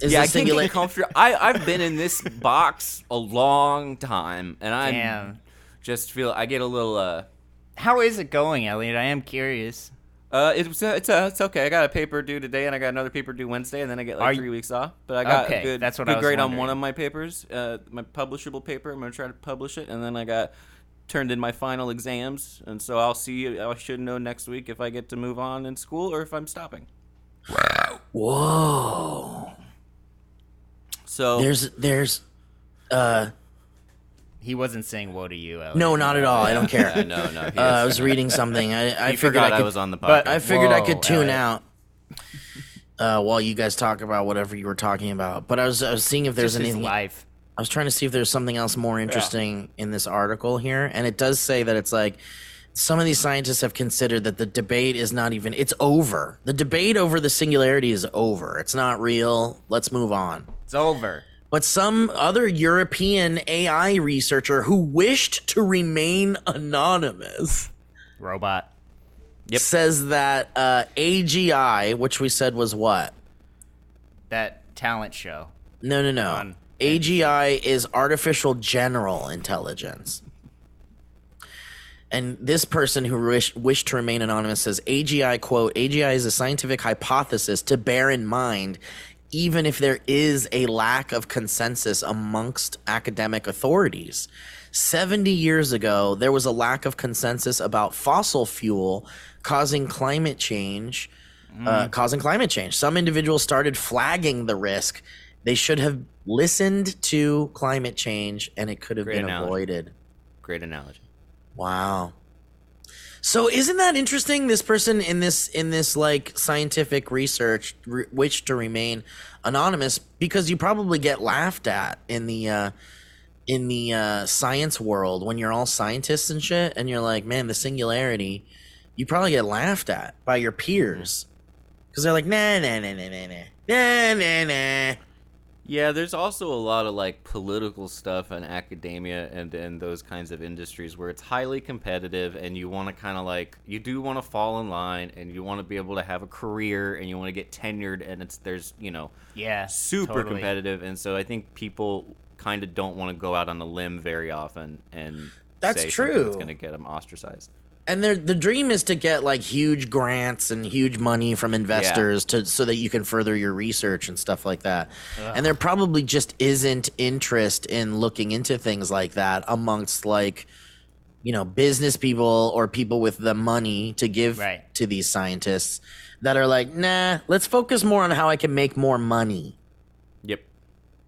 Is yeah, I can't get comfortable. I, I've been in this box a long time, and I Damn. just feel I get a little. Uh, How is it going, Elliot? I am curious. Uh, it's it's uh, it's okay. I got a paper due today, and I got another paper due Wednesday, and then I get like Are three you... weeks off. But I got okay, a good, that's what good I was grade wondering. on one of my papers, uh, my publishable paper. I'm gonna try to publish it, and then I got turned in my final exams, and so I'll see. I should know next week if I get to move on in school or if I'm stopping. Wow! Whoa! So there's there's uh. He wasn't saying woe to you, Elliot. No, not at all. I don't care. Yeah, no, no. Uh, I was reading something. I, I figured forgot I, could, I was on the podcast. But I figured Whoa, I could tune Elliot. out uh, while you guys talk about whatever you were talking about. But I was I was seeing if there's Just anything. Life. I was trying to see if there's something else more interesting yeah. in this article here, and it does say that it's like some of these scientists have considered that the debate is not even. It's over. The debate over the singularity is over. It's not real. Let's move on. It's over. But some other European A I researcher who wished to remain anonymous Robot. Yep. Says that uh, A G I, which we said was what? That talent show. No, no, no. On- A G I is artificial general intelligence. And this person who wish, wished to remain anonymous says, A G I, quote, A G I is a scientific hypothesis to bear in mind, even if there is a lack of consensus amongst academic authorities. seventy years ago, there was a lack of consensus about fossil fuel causing climate change, mm. uh, causing climate change. Some individuals started flagging the risk. They should have listened to climate change, and it could have Great been analogy. avoided. Great analogy. Wow. So isn't that interesting? This person in this in this like scientific research re- wished to remain anonymous because you probably get laughed at in the uh, in the uh, science world when you're all scientists and shit, and you're like, man, the singularity. You probably get laughed at by your peers because they're like, nah, nah, nah, nah, nah, nah, nah, nah, nah. Yeah, there's also a lot of like political stuff in academia and, and those kinds of industries where it's highly competitive and you want to kind of like, you do want to fall in line and you want to be able to have a career and you want to get tenured and it's, there's, you know, yeah, super totally. competitive. And so I think people kind of don't want to go out on a limb very often and that's say true. That's going to get them ostracized. And the dream is to get like huge grants and huge money from investors yeah. to so that you can further your research and stuff like that. Ugh. And there probably just isn't interest in looking into things like that amongst like, you know, business people or people with the money to give right. to these scientists that are like, nah, let's focus more on how I can make more money. Yep.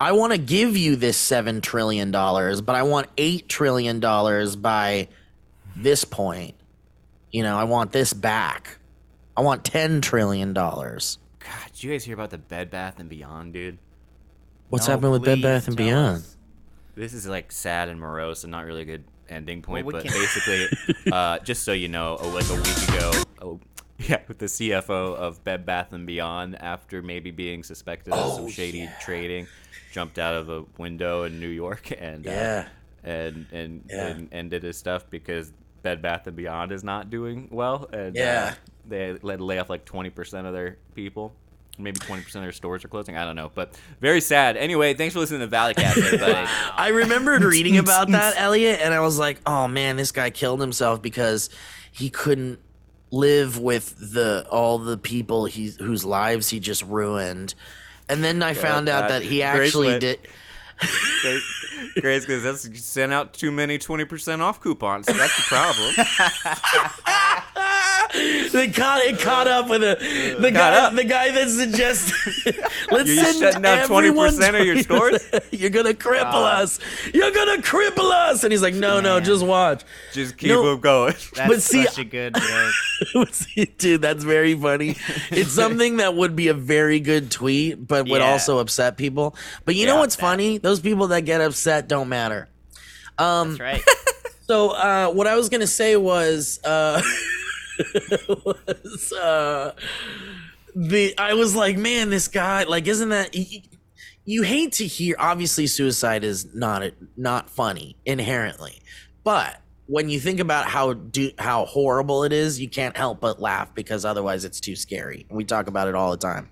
I want to give you this seven trillion dollars, but I want eight trillion dollars by this point. You know, I want this back. I want ten trillion dollars. God, did you guys hear about the Bed Bath and Beyond, dude? What's no, happening with Bed Bath and Beyond? Us. This is, like, sad and morose and not really a good ending point, well, we but can't. basically, uh, just so you know, like a week ago, oh, yeah, with the C F O of Bed Bath and Beyond, after maybe being suspected oh, of some shady yeah. trading, jumped out of a window in New York and yeah. uh, and, and, yeah. and ended his stuff because Bed Bath and Beyond is not doing well, and yeah. uh, they let lay off like twenty percent of their people, maybe twenty percent of their stores are closing. I don't know, but very sad. Anyway, thanks for listening to Valleycast, everybody. Wow. I remembered reading about that, Elliot, and I was like, oh man, this guy killed himself because he couldn't live with the all the people he whose lives he just ruined. And then I yeah, found out that he actually bracelet. did. Grace, because that's you sent out too many twenty percent off coupons. So that's the problem. They caught it caught up with a, the guy up. the guy that suggested let's You're send shutting down twenty percent of your stores. You're gonna cripple uh, us. You're gonna cripple us. And he's like, no, man. no, just watch. Just keep no, them going. That's but see, such a good joke. Dude, that's very funny. It's something that would be a very good tweet, but would yeah. also upset people. But you yeah, know what's that. funny? Those people that get upset don't matter. Um, that's right. So uh, what I was gonna say was. Uh, was, uh, the I was like, man, this guy, like, isn't that you, you hate to hear? Obviously, suicide is not a, not funny inherently, but when you think about how do how horrible it is, you can't help but laugh because otherwise, it's too scary. We talk about it all the time.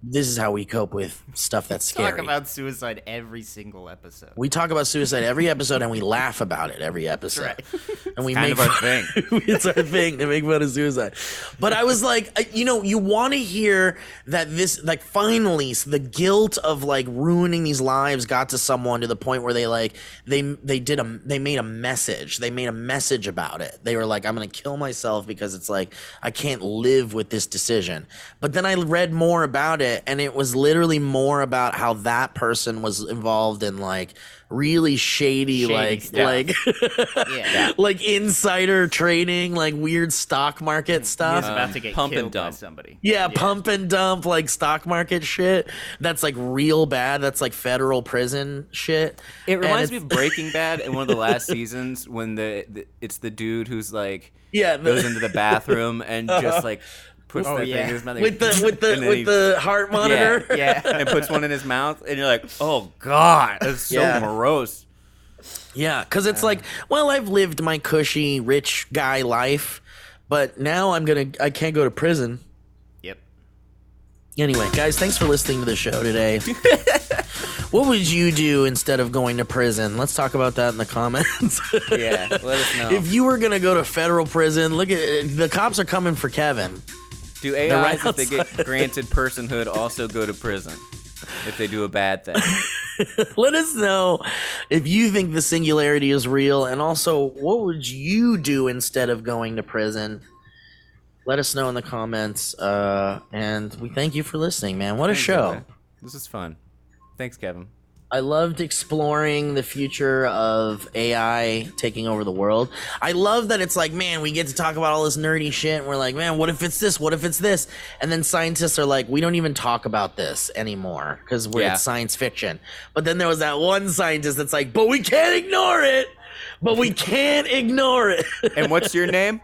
This is how we cope with stuff that's scary. We talk about suicide every single episode. We talk about suicide every episode, and we laugh about it every episode. That's right. And we it's kind make of our thing. It's our thing to make fun of suicide. But I was like, you know, you want to hear that this, like, finally, the guilt of like ruining these lives got to someone to the point where they like they they did a they made a message. They made a message about it. They were like, I'm going to kill myself because it's like I can't live with this decision. But then I read more about it. And it was literally more about how that person was involved in like really shady, shady like stuff. like yeah. like insider trading, like weird stock market stuff. He's about to get pump killed and dump. by somebody. Yeah, yeah, pump and dump, like stock market shit. That's like real bad. That's like federal prison shit. It reminds me of Breaking Bad in one of the last seasons when the, the it's the dude who's like yeah, the, goes into the bathroom and uh-huh. just like. Puts oh, that yeah. thing in his mouth. With the with the with he, the heart monitor. Yeah, yeah. And puts one in his mouth and you're like, oh God, that's so yeah. morose. Yeah, because it's uh, like, well, I've lived my cushy rich guy life, but now I'm gonna I can't go to prison. Yep. Anyway, guys, thanks for listening to the show today. What would you do instead of going to prison? Let's talk about that in the comments. Yeah, let us know. If you were going to go to federal prison, look at it, the cops are coming for Kevin. Do A Is, right if they get granted personhood, also go to prison if they do a bad thing? Let us know if you think the singularity is real, and also what would you do instead of going to prison? Let us know in the comments, uh, and we thank you for listening, man. What a Thanks, show. Man. This is fun. Thanks, Kevin. I loved exploring the future of A I taking over the world. I love that it's like, man, we get to talk about all this nerdy shit, and we're like, man, what if it's this? What if it's this? And then scientists are like, we don't even talk about this anymore because we're yeah. it's science fiction. But then there was that one scientist that's like, but we can't ignore it. But we can't ignore it. And what's your name?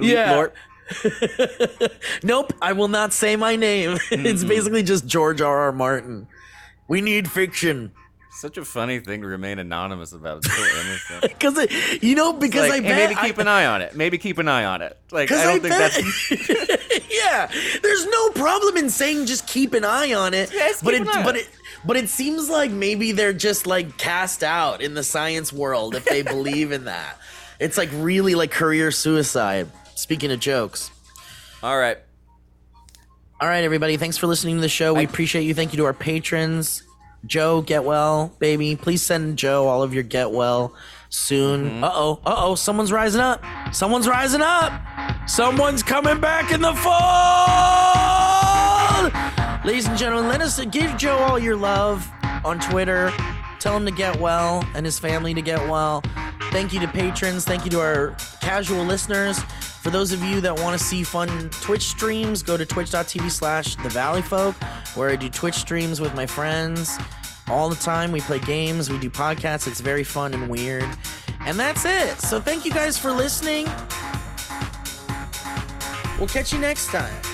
Yeah. Lord- nope, I will not say my name. Mm-hmm. It's basically just George R R. Martin. We need fiction. Such a funny thing to remain anonymous about. Because you know, because like, I hey, bet maybe keep I, an eye on it. Maybe keep an eye on it. Like I don't I think bet, that's. Yeah, there's no problem in saying just keep an eye on it. Yes, but keep it, an eye but on. it, but it seems like maybe they're just like cast out in the science world if they believe in that. It's like really like career suicide. Speaking of jokes. All right. All right, everybody. Thanks for listening to the show. We I, appreciate you. Thank you to our patrons. Joe, get well, baby. Please send Joe all of your get well soon. Mm-hmm. Uh-oh. Uh-oh. Someone's rising up. Someone's rising up. Someone's coming back in the fold. Ladies and gentlemen, let us give Joe all your love on Twitter. Tell him to get well and his family to get well. Thank you to patrons. Thank you to our casual listeners. For those of you that want to see fun Twitch streams, go to twitch.tv slash the Valley Folk, where I do Twitch streams with my friends all the time. We play games. We do podcasts. It's very fun and weird. And that's it. So thank you guys for listening. We'll catch you next time.